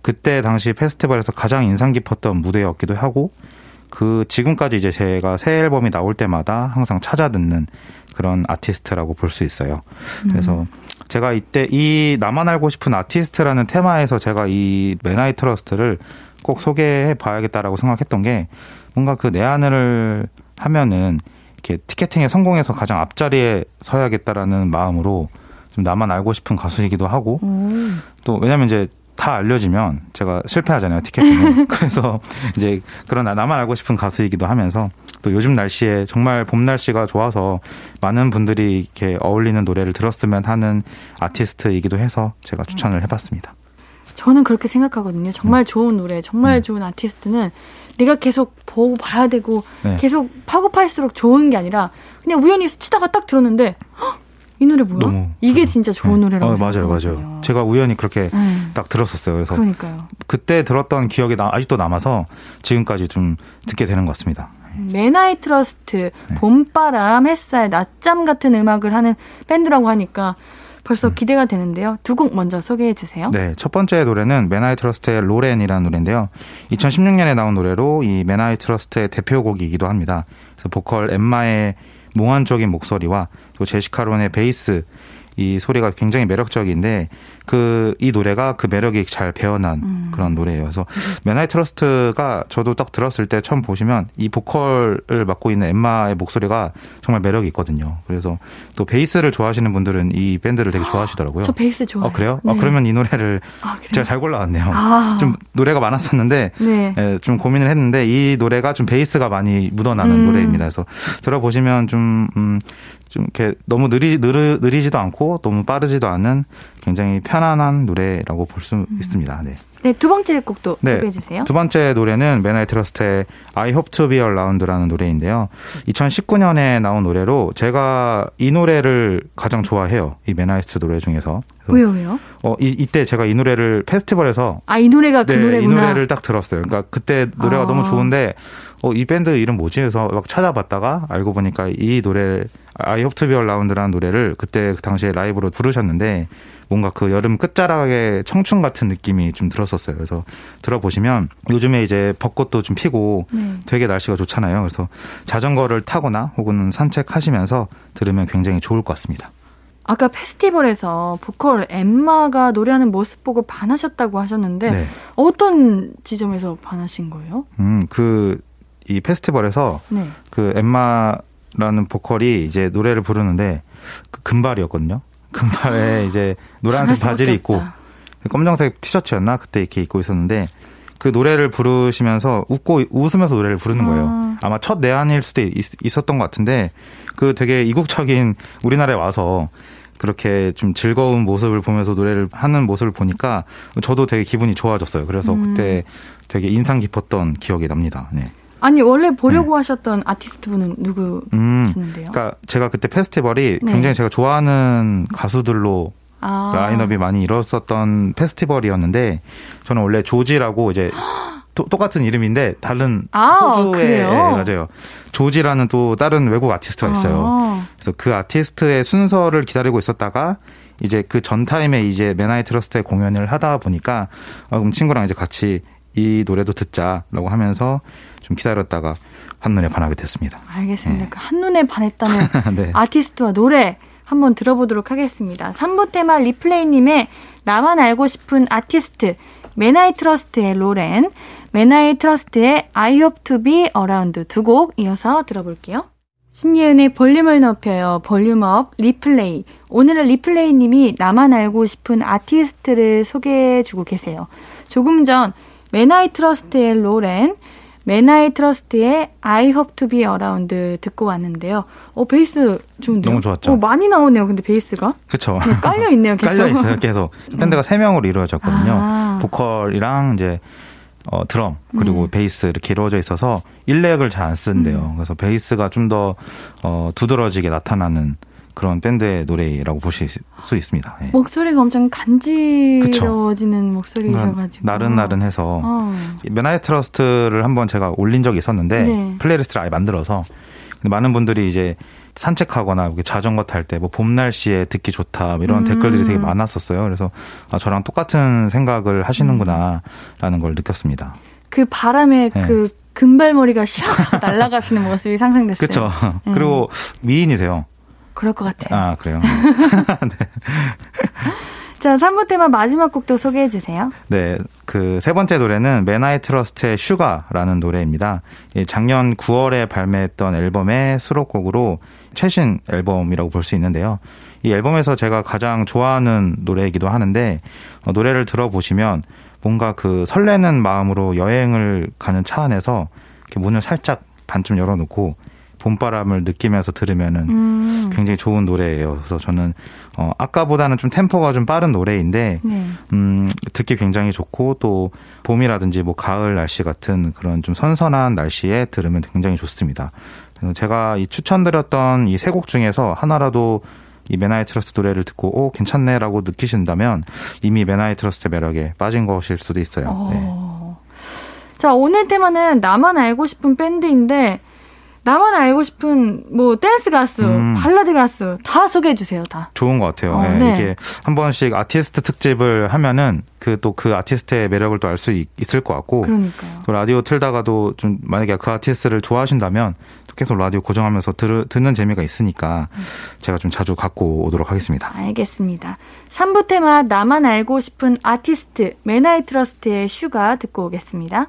그때 당시 페스티벌에서 가장 인상 깊었던 무대였기도 하고 그 지금까지 이제 제가 새 앨범이 나올 때마다 항상 찾아 듣는 그런 아티스트라고 볼 수 있어요. 그래서 제가 이때 이 나만 알고 싶은 아티스트라는 테마에서 제가 이 Men I Trust를 꼭 소개해 봐야겠다라고 생각했던 게 뭔가 그 내 안을 하면은 이렇게 티켓팅에 성공해서 가장 앞자리에 서야겠다라는 마음으로 좀 나만 알고 싶은 가수이기도 하고 또 왜냐면 이제 다 알려지면 제가 실패하잖아요, 티켓팅을. 그래서 이제 그런 나만 알고 싶은 가수이기도 하면서 또 요즘 날씨에 정말 봄 날씨가 좋아서 많은 분들이 이렇게 어울리는 노래를 들었으면 하는 아티스트이기도 해서 제가 추천을 해봤습니다. 저는 그렇게 생각하거든요. 정말 좋은 노래, 정말 좋은 아티스트는 내가 계속 보고 봐야 되고 네. 계속 파고 팔수록 좋은 게 아니라 그냥 우연히 스치다가 딱 들었는데 헉! 이 노래 뭐야? 이게 진짜 좋은 노래라고 생각하거든요. 맞아요. 제가 우연히 그렇게 딱 들었었어요. 그래서 그러니까요. 그때 들었던 기억이 아직도 남아서 지금까지 좀 듣게 되는 것 같습니다. Men I Trust, 봄바람, 햇살, 낮잠 같은 음악을 하는 밴드라고 하니까 벌써 기대가 되는데요. 두 곡 먼저 소개해 주세요. 네, 첫 번째 노래는 Men I Trust의 로렌이라는 노래인데요. 2016년에 나온 노래로 이 Men I Trust의 대표곡이기도 합니다. 그래서 보컬 엠마의 몽환적인 목소리와 또 제시카론의 베이스 이 소리가 굉장히 매력적인데 이 노래가 그 매력이 잘 배어난 그런 노래예요. 그래서 Men I Trust가 저도 딱 들었을 때 처음 보시면 이 보컬을 맡고 있는 엠마의 목소리가 정말 매력이 있거든요. 그래서 또 베이스를 좋아하시는 분들은 이 밴드를 되게 좋아하시더라고요. 저 베이스 좋아해요. 그래요? 네. 그러면 이 노래를 제가 잘 골라왔네요. 좀 노래가 많았었는데 네. 좀 고민을 했는데 이 노래가 좀 베이스가 많이 묻어나는 노래입니다. 그래서 들어보시면 좀 이렇게 너무 느리지도 않고 너무 빠르지도 않은 굉장히 편안한 노래라고 볼 수 있습니다. 네. 네, 두 번째 곡도 소개해 주세요. 두 번째 노래는 Men I Trust의 I Hope to Be Around라는 노래인데요. 2019년에 나온 노래로 제가 이 노래를 가장 좋아해요. 이 Men I Trust 노래 중에서. 왜요? 이때 제가 이 노래를 페스티벌에서 이 노래가 그 노래구나. 이 노래를 딱 들었어요. 그러니까 그때 노래가 너무 좋은데 이 밴드 이름 뭐지 해서 막 찾아봤다가 알고 보니까 이 노래 I Hope to Be Around라는 노래를 그때 그 당시에 라이브로 부르셨는데 뭔가 그 여름 끝자락의 청춘 같은 느낌이 좀 들었었어요. 그래서 들어보시면 요즘에 이제 벚꽃도 좀 피고 되게 날씨가 좋잖아요. 그래서 자전거를 타거나 혹은 산책하시면서 들으면 굉장히 좋을 것 같습니다. 아까 페스티벌에서 보컬 엠마가 노래하는 모습 보고 반하셨다고 하셨는데 어떤 지점에서 반하신 거예요? 이 페스티벌에서 그 엠마라는 보컬이 이제 노래를 부르는데 그 금발이었거든요. 금발에 이제 노란색 바지를 입고 검정색 티셔츠였나? 그때 이렇게 입고 있었는데 그 노래를 부르시면서 웃으면서 노래를 부르는 거예요. 아마 첫 내한일 수도 있었던 것 같은데 그 되게 이국적인 우리나라에 와서 그렇게 좀 즐거운 모습을 보면서 노래를 하는 모습을 보니까 저도 되게 기분이 좋아졌어요. 그래서 그때 되게 인상 깊었던 기억이 납니다. 네. 아니 원래 보려고 하셨던 아티스트분은 누구셨는데요? 그러니까 제가 그때 페스티벌이 굉장히 제가 좋아하는 가수들로 라인업이 많이 이뤘었던 페스티벌이었는데 저는 원래 조지라고 이제 똑같은 이름인데 다른 호주에 맞아요. 조지라는 또 다른 외국 아티스트가 있어요. 그래서 그 아티스트의 순서를 기다리고 있었다가 이제 그 전 타임에 이제 Men I Trust의 공연을 하다 보니까 그럼 친구랑 이제 같이 이 노래도 듣자라고 하면서 좀 기다렸다가 한눈에 반하게 됐습니다. 알겠습니다. 네. 그 한눈에 반했다는 아티스트와 노래 한번 들어보도록 하겠습니다. 3부 테마 리플레이님의 나만 알고 싶은 아티스트, Men I Trust의 로렌, Men I Trust의 I Hope to Be Around 두 곡 이어서 들어볼게요. 신예은의 볼륨을 높여요. 볼륨업 리플레이. 오늘은 리플레이님이 나만 알고 싶은 아티스트를 소개해주고 계세요. 조금 전 Men I Trust의 로렌, Men I Trust의 I Hope to Be Around 듣고 왔는데요. 베이스 좋은데요? 너무 좋았죠. 많이 나오네요. 근데 베이스가. 그렇죠. 깔려 있네요. 계속. 깔려 있어요. 계속. 밴드가 3명으로 이루어졌거든요. 보컬이랑 이제 드럼 그리고 베이스 이렇게 이루어져 있어서 일렉을 잘 안 쓴대요. 그래서 베이스가 좀 더 두드러지게 나타나는 그런 밴드의 노래라고 보실 수 있습니다. 예. 목소리가 엄청 간지러워지는 목소리셔가지고 나른나른해서 Men I Trust를 한번 제가 올린 적이 있었는데 플레이리스트를 아예 만들어서 근데 많은 분들이 이제 산책하거나 자전거 탈 때 뭐 봄 날씨에 듣기 좋다 이런 댓글들이 되게 많았었어요. 그래서 저랑 똑같은 생각을 하시는구나라는 걸 느꼈습니다. 그 바람에 그 금발머리가 샥 날아가시는 모습이 상상됐어요. 그렇죠. 그리고 미인이세요. 그럴 것 같아요. 아, 그래요? 자, 3부 테마 마지막 곡도 소개해 주세요. 네, 그 세 번째 노래는 Men I Trust의 슈가라는 노래입니다. 작년 9월에 발매했던 앨범의 수록곡으로 최신 앨범이라고 볼 수 있는데요. 이 앨범에서 제가 가장 좋아하는 노래이기도 하는데 노래를 들어보시면 뭔가 그 설레는 마음으로 여행을 가는 차 안에서 이렇게 문을 살짝 반쯤 열어놓고 봄바람을 느끼면서 들으면은 굉장히 좋은 노래예요. 그래서 저는 아까보다는 좀 템포가 좀 빠른 노래인데 듣기 굉장히 좋고 또 봄이라든지 뭐 가을 날씨 같은 그런 좀 선선한 날씨에 들으면 굉장히 좋습니다. 제가 이 추천드렸던 이 세 곡 중에서 하나라도 이 Men I Trust 노래를 듣고 괜찮네라고 느끼신다면 이미 Men I Trust의 매력에 빠진 것일 수도 있어요. 네. 자, 오늘 테마는 나만 알고 싶은 밴드인데 나만 알고 싶은 뭐 댄스 가수, 발라드 가수 다 소개해 주세요. 다. 좋은 것 같아요. 네. 이게 한 번씩 아티스트 특집을 하면은 그 아티스트의 매력을 또 알 수 있을 것 같고. 그러니까요. 또 라디오 틀다가도 좀 만약에 그 아티스트를 좋아하신다면 또 계속 라디오 고정하면서 듣는 재미가 있으니까 제가 좀 자주 갖고 오도록 하겠습니다. 알겠습니다. 3부 테마 나만 알고 싶은 아티스트 Men I Trust의 슈가 듣고 오겠습니다.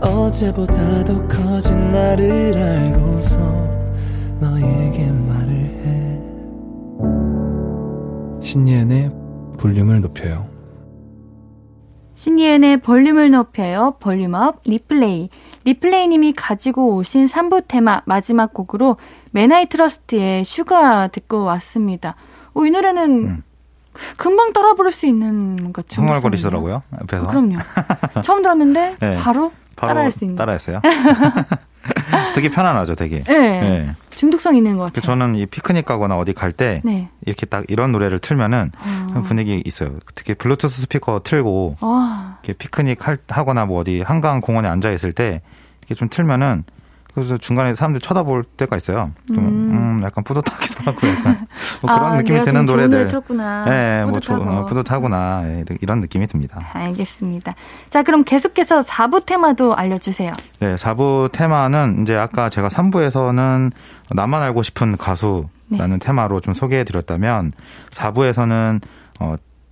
어제보다 더 커진 나를 알고서 너에게 말을 해. 신예은의 볼륨을 높여요. 신예은의 볼륨을 높여요. 볼륨업 리플레이. 리플레이님이 가지고 오신 3부 테마 마지막 곡으로 Men I Trust의 슈가 듣고 왔습니다. 이 노래는 금방 따라 부를 수 있는 것 중에 흥얼거리시더라고요. 옆에서. 그럼요. 처음 들었는데 네. 바로 따라할 수 있는. 따라했어요. 되게 편안하죠, 되게. 네. 네. 중독성 있는 것 같아요. 저는 이 피크닉 가거나 어디 갈 때 네. 이렇게 딱 이런 노래를 틀면은 분위기 있어요. 특히 블루투스 스피커 틀고 이렇게 피크닉 하거나 뭐 어디 한강 공원에 앉아 있을 때 이렇게 좀 틀면은 그래서 중간에 사람들 쳐다볼 때가 있어요. 좀 약간 뿌듯하기도 하고 약간 뭐 그런 느낌이 드는 노래들. 들었구나. 네, 뿌듯하고. 뭐 뿌듯하구나 이런 느낌이 듭니다. 알겠습니다. 자, 그럼 계속해서 4부 테마도 알려주세요. 네, 4부 테마는 이제 아까 제가 3부에서는 나만 알고 싶은 가수라는 네. 테마로 좀 소개해드렸다면 4부에서는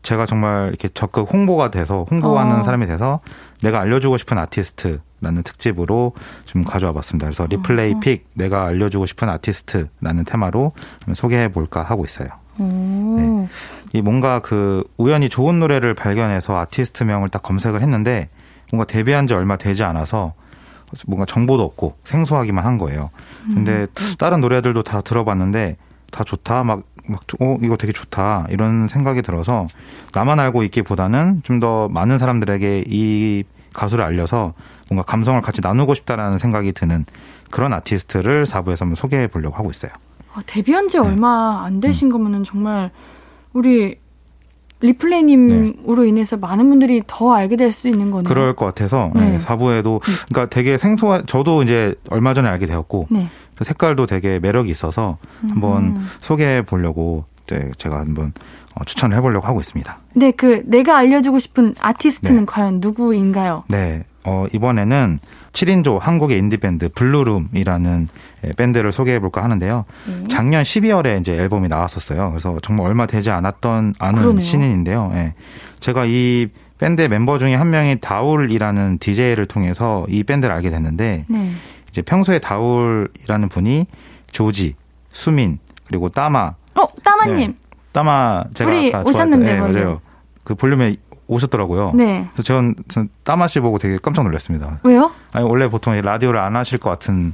제가 정말 이렇게 적극 홍보가 돼서 홍보하는 사람이 돼서 내가 알려주고 싶은 아티스트. 라는 특집으로 좀 가져와 봤습니다. 그래서 리플레이 픽 내가 알려주고 싶은 아티스트라는 테마로 소개해볼까 하고 있어요. 네. 이 뭔가 그 우연히 좋은 노래를 발견해서 아티스트명을 딱 검색을 했는데 뭔가 데뷔한 지 얼마 되지 않아서 뭔가 정보도 없고 생소하기만 한 거예요. 근데 다른 노래들도 다 들어봤는데 다 좋다 이거 되게 좋다 이런 생각이 들어서 나만 알고 있기보다는 좀 더 많은 사람들에게 이 가수를 알려서 뭔가 감성을 같이 나누고 싶다라는 생각이 드는 그런 아티스트를 4부에서 한번 소개해 보려고 하고 있어요. 데뷔한 지 얼마 안 되신 거면은 정말 우리 리플레이님으로 인해서 많은 분들이 더 알게 될 수 있는 거네요. 그럴 것 같아서 4부에도 그러니까 되게 생소한 저도 이제 얼마 전에 알게 되었고 색깔도 되게 매력이 있어서 한번 소개해 보려고 제가 한번 추천을 해보려고 하고 있습니다. 네, 그 내가 알려주고 싶은 아티스트는 과연 누구인가요? 네, 이번에는 7인조 한국의 인디밴드 블루룸이라는 밴드를 소개해볼까 하는데요. 작년 12월에 이제 앨범이 나왔었어요. 그래서 정말 얼마 되지 않은 신인인데요. 네. 제가 이 밴드의 멤버 중에 한 명이 다울이라는 DJ를 통해서 이 밴드를 알게 됐는데 이제 평소에 다울이라는 분이 조지, 수민 그리고 따마 따마님. 네. 따마 제가 우리 아까 오셨는데 네, 맞아요. 그 볼륨에 오셨더라고요. 네. 그래서 저는 따마 씨 보고 되게 깜짝 놀랐습니다. 왜요? 아니 원래 보통 라디오를 안 하실 것 같은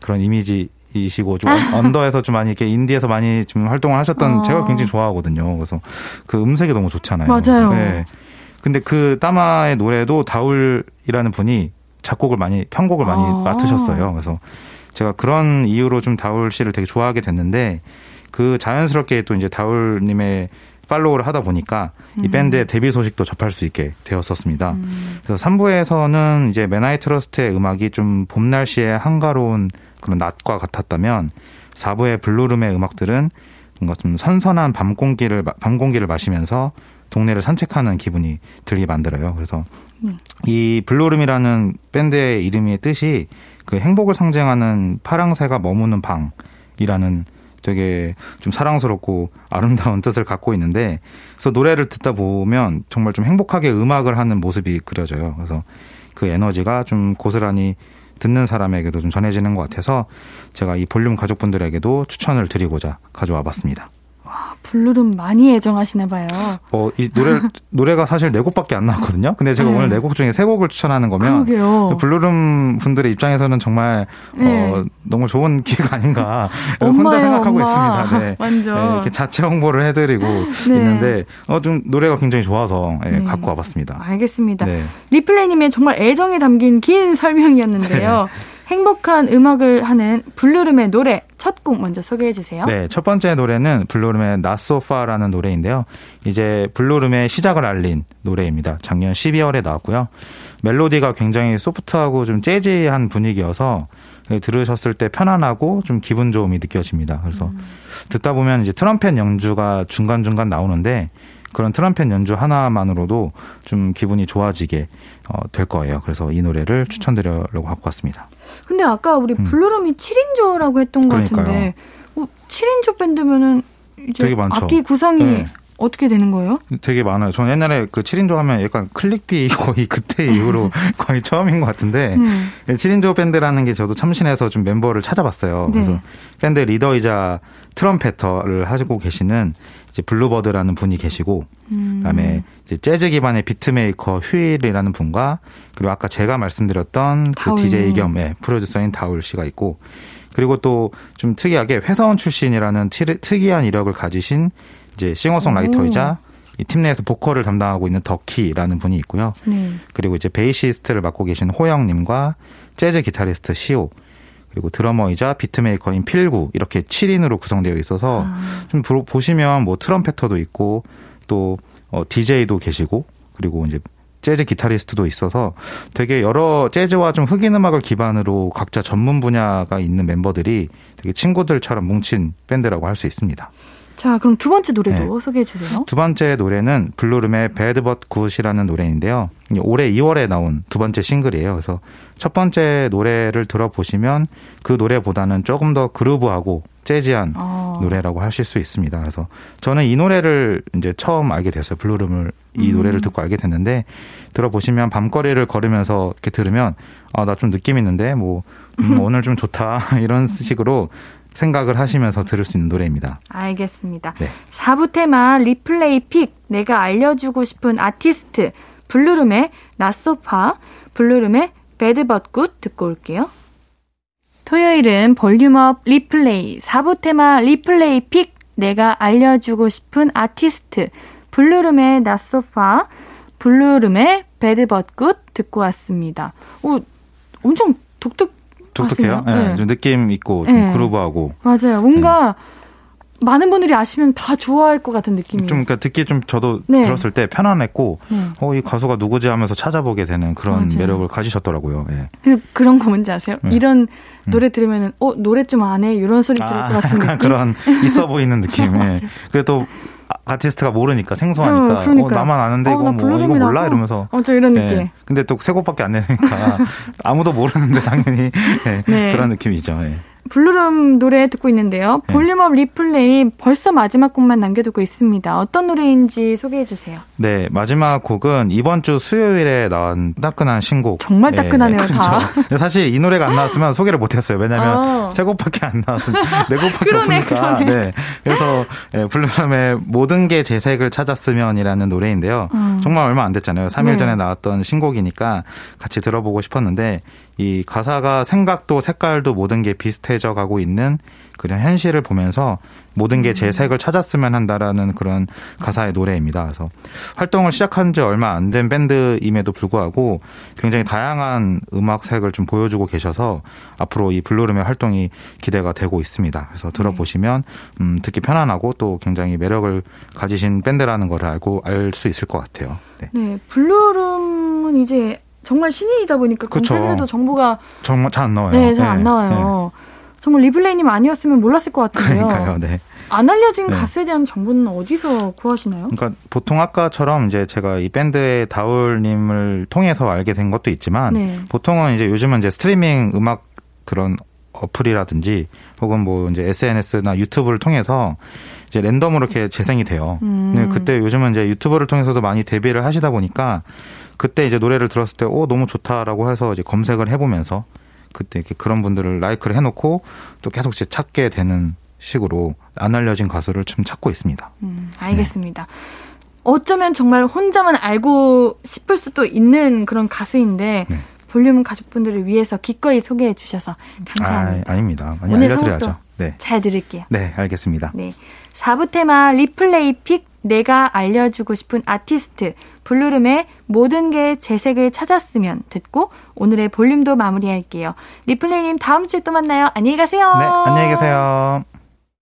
그런 이미지이시고 좀 언더에서 좀 많이 이렇게 인디에서 많이 좀 활동을 하셨던 제가 굉장히 좋아하거든요. 그래서 그 음색이 너무 좋잖아요. 맞아요. 네. 근데 그 따마의 노래도 다울이라는 분이 작곡을 많이 편곡을 많이 맡으셨어요. 그래서 제가 그런 이유로 좀 다울 씨를 되게 좋아하게 됐는데. 그 자연스럽게 또 이제 다울님의 팔로우를 하다 보니까 이 밴드의 데뷔 소식도 접할 수 있게 되었었습니다. 그래서 3부에서는 이제 Men I Trust의 음악이 좀 봄날씨의 한가로운 그런 낮과 같았다면 4부의 블루룸의 음악들은 뭔가 좀 선선한 밤 공기를 마시면서 동네를 산책하는 기분이 들게 만들어요. 그래서 이 블루룸이라는 밴드의 이름의 뜻이 그 행복을 상징하는 파랑새가 머무는 방이라는 되게 좀 사랑스럽고 아름다운 뜻을 갖고 있는데 그래서 노래를 듣다 보면 정말 좀 행복하게 음악을 하는 모습이 그려져요. 그래서 그 에너지가 좀 고스란히 듣는 사람에게도 좀 전해지는 것 같아서 제가 이 볼륨 가족분들에게도 추천을 드리고자 가져와 봤습니다. 와, 블루룸 많이 애정하시나 봐요. 이 노래가 사실 4곡밖에 안 나왔거든요. 근데 제가 오늘 4곡 중에 3곡을 추천하는 거면 그러게요. 블루룸 분들의 입장에서는 정말 너무 좋은 기회가 아닌가 혼자 생각하고 있습니다. 네. 완전. 네, 이렇게 자체 홍보를 해드리고 있는데 좀 노래가 굉장히 좋아서 갖고 와봤습니다. 알겠습니다. 네. 리플레이님의 정말 애정이 담긴 긴 설명이었는데요. 네. 행복한 음악을 하는 블루룸의 노래 첫 곡 먼저 소개해 주세요. 네, 첫 번째 노래는 블루룸의 Not So Far라는 노래인데요. 이제 블루룸의 시작을 알린 노래입니다. 작년 12월에 나왔고요. 멜로디가 굉장히 소프트하고 좀 재즈한 분위기여서 들으셨을 때 편안하고 좀 기분 좋음이 느껴집니다. 그래서 듣다 보면 이제 트럼펫 연주가 중간중간 나오는데 그런 트럼펫 연주 하나만으로도 좀 기분이 좋아지게 될 거예요. 그래서 이 노래를 추천드리려고 갖고 왔습니다. 근데 아까 우리 블루룸이 7인조라고 했던 것 같은데 7인조 밴드면은 이제 되게 많죠. 악기 구성이 어떻게 되는 거예요? 되게 많아요. 저는 옛날에 그 7인조 하면 약간 클릭비 거의 그때 이후로 거의 처음인 것 같은데 7인조 밴드라는 게 저도 참신해서 좀 멤버를 찾아봤어요. 네. 그래서 밴드 리더이자 트럼페터를 하시고 계시는 이제 블루버드라는 분이 계시고 그다음에 이제 재즈 기반의 비트메이커 휴일이라는 분과 그리고 아까 제가 말씀드렸던 그 DJ 겸 프로듀서인 다울 씨가 있고 그리고 또 좀 특이하게 회사원 출신이라는 특이한 이력을 가지신 이제 싱어송라이터이자 이 팀 내에서 보컬을 담당하고 있는 더키라는 분이 있고요. 네. 그리고 이제 베이시스트를 맡고 계신 호영님과 재즈 기타리스트 시오 그리고 드러머이자 비트메이커인 필구 이렇게 7인으로 구성되어 있어서 좀 보시면 뭐 트럼펫터도 있고 또 DJ도 계시고 그리고 이제 재즈 기타리스트도 있어서 되게 여러 재즈와 좀 흑인 음악을 기반으로 각자 전문 분야가 있는 멤버들이 되게 친구들처럼 뭉친 밴드라고 할 수 있습니다. 자, 그럼 두 번째 노래도 소개해 주세요. 두 번째 노래는 블루룸의 Bad But Good이라는 노래인데요. 올해 2월에 나온 두 번째 싱글이에요. 그래서 첫 번째 노래를 들어보시면 그 노래보다는 조금 더 그루브하고 재즈한 노래라고 하실 수 있습니다. 그래서 저는 이 노래를 이제 처음 알게 됐어요. 블루룸을 이 노래를 듣고 알게 됐는데 들어보시면 밤거리를 걸으면서 이렇게 들으면 아, 나 좀 느낌 있는데 뭐 오늘 좀 좋다 이런 식으로 생각을 하시면서 들을 수 있는 노래입니다. 알겠습니다. 네. 4부 테마 리플레이 픽 내가 알려주고 싶은 아티스트 블루룸의 낫소파 블루룸의 배드 벗 굿 듣고 올게요. 토요일은 볼륨업 리플레이 4부 테마 리플레이 픽 내가 알려주고 싶은 아티스트 블루룸의 낫소파 블루룸의 배드 벗 굿 듣고 왔습니다. 오, 엄청 독특해요? 네. 네. 좀 느낌 있고 좀 네. 그루브하고 맞아요. 뭔가 네. 많은 분들이 아시면 다 좋아할 것 같은 느낌이에요. 좀 그러니까 듣기 좀 저도 네. 들었을 때 편안했고 네. 이 가수가 누구지 하면서 찾아보게 되는 그런 맞아요. 매력을 가지셨더라고요. 네. 그리고 그런 거 뭔지 아세요? 네. 이런 노래 들으면 노래 좀 안 해? 이런 소리 들을 것 같은 느낌? 그런 있어 보이는 느낌. 네. 그래도 아티스트가 모르니까 생소하니까 그러니까요. 나만 아는데 이거 몰라 이러면서 저 이런 느낌 네. 근데 또 세 곡밖에 안 내니까 아무도 모르는데 당연히 네. 네. 그런 느낌이죠. 네. 블루룸 노래 듣고 있는데요. 볼륨업 리플레이 벌써 마지막 곡만 남겨두고 있습니다. 어떤 노래인지 소개해 주세요. 네, 마지막 곡은 이번 주 수요일에 나온 따끈한 신곡. 정말 따끈하네요. 네, 그렇죠. 다. 사실 이 노래가 안 나왔으면 소개를 못했어요. 왜냐하면 세 곡밖에 안 나왔으면 네 곡밖에 없으니까. 네, 그래서 블루룸의 모든 게 재색을 찾았으면이라는 노래인데요. 정말 얼마 안 됐잖아요. 3일 전에 나왔던 신곡이니까 같이 들어보고 싶었는데 이 가사가 생각도 색깔도 모든 게 비슷해져 가고 있는 그런 현실을 보면서 모든 게 제 색을 찾았으면 한다라는 그런 가사의 노래입니다. 그래서 활동을 시작한 지 얼마 안 된 밴드임에도 불구하고 굉장히 다양한 음악색을 좀 보여주고 계셔서 앞으로 이 블루룸의 활동이 기대가 되고 있습니다. 그래서 들어보시면 듣기 편안하고 또 굉장히 매력을 가지신 밴드라는 걸 알 수 있을 것 같아요. 네, 네 블루룸은 이제 정말 신인이다 보니까 검색해도 정보가 정말 잘 안 나와요. 네, 잘 안 나와요. 네. 정말 리블레이님 아니었으면 몰랐을 것 같은데요. 그러니까요. 네. 안 알려진 가수에 대한 정보는 어디서 구하시나요? 그러니까 보통 아까처럼 이제 제가 이 밴드의 다울님을 통해서 알게 된 것도 있지만 보통은 이제 요즘은 이제 스트리밍 음악 그런 어플이라든지 혹은 뭐 이제 SNS나 유튜브를 통해서 이제 랜덤으로 이렇게 재생이 돼요. 그때 요즘은 이제 유튜브를 통해서도 많이 데뷔를 하시다 보니까. 그때 이제 노래를 들었을 때, 너무 좋다라고 해서 이제 검색을 해보면서 그때 이렇게 그런 분들을 라이크를 해놓고 또 계속 이제 찾게 되는 식으로 안 알려진 가수를 좀 찾고 있습니다. 알겠습니다. 네. 어쩌면 정말 혼자만 알고 싶을 수도 있는 그런 가수인데 볼륨 가족분들을 위해서 기꺼이 소개해 주셔서 감사합니다. 아닙니다. 많이 알려드려야죠. 네. 잘 들을게요. 네, 알겠습니다. 네. 4부 테마 리플레이 픽 내가 알려주고 싶은 아티스트 블루룸의 모든 게 재색을 찾았으면 듣고 오늘의 볼륨도 마무리할게요. 리플레이님 다음 주에 또 만나요. 안녕히 가세요. 네, 안녕히 계세요.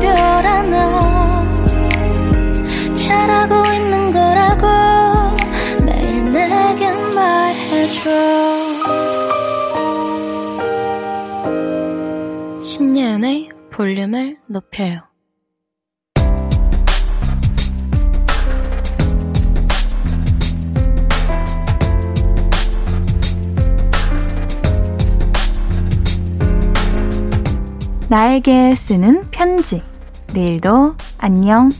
별 하나 잘하고 있는 거라고 매일 내게 말해줘 볼륨을 높여요. 나에게 쓰는 편지. 내일도 안녕.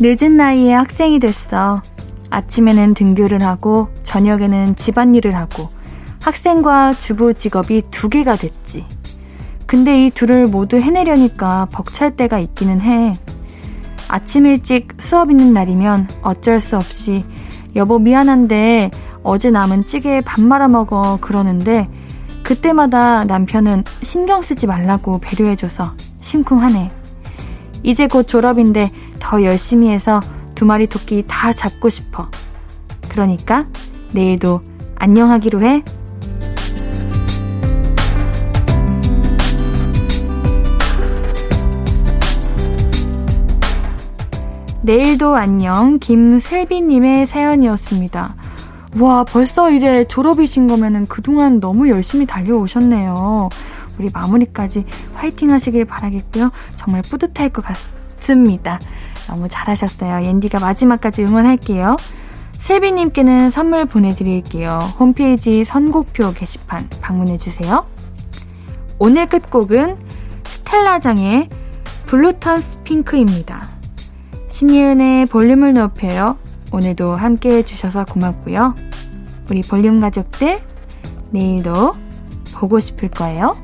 늦은 나이에 학생이 됐어. 아침에는 등교를 하고 저녁에는 집안일을 하고 학생과 주부 직업이 두 개가 됐지. 근데 이 둘을 모두 해내려니까 벅찰 때가 있기는 해. 아침 일찍 수업 있는 날이면 어쩔 수 없이 여보 미안한데 어제 남은 찌개에 밥 말아먹어 그러는데 그때마다 남편은 신경 쓰지 말라고 배려해줘서 심쿵하네. 이제 곧 졸업인데 더 열심히 해서 두 마리 토끼 다 잡고 싶어. 그러니까 내일도 안녕하기로 해. 내일도 안녕 김슬비님의 사연이었습니다. 와, 벌써 이제 졸업이신 거면은 그동안 너무 열심히 달려오셨네요. 우리 마무리까지 화이팅 하시길 바라겠고요. 정말 뿌듯할 것 같습니다. 너무 잘하셨어요. 옌디가 마지막까지 응원할게요. 슬비님께는 선물 보내드릴게요. 홈페이지 선곡표 게시판 방문해주세요. 오늘 끝곡은 스텔라장의 블루턴스 핑크입니다. 신예은의 볼륨을 높여요. 오늘도 함께해 주셔서 고맙고요. 우리 볼륨 가족들, 내일도 보고 싶을 거예요.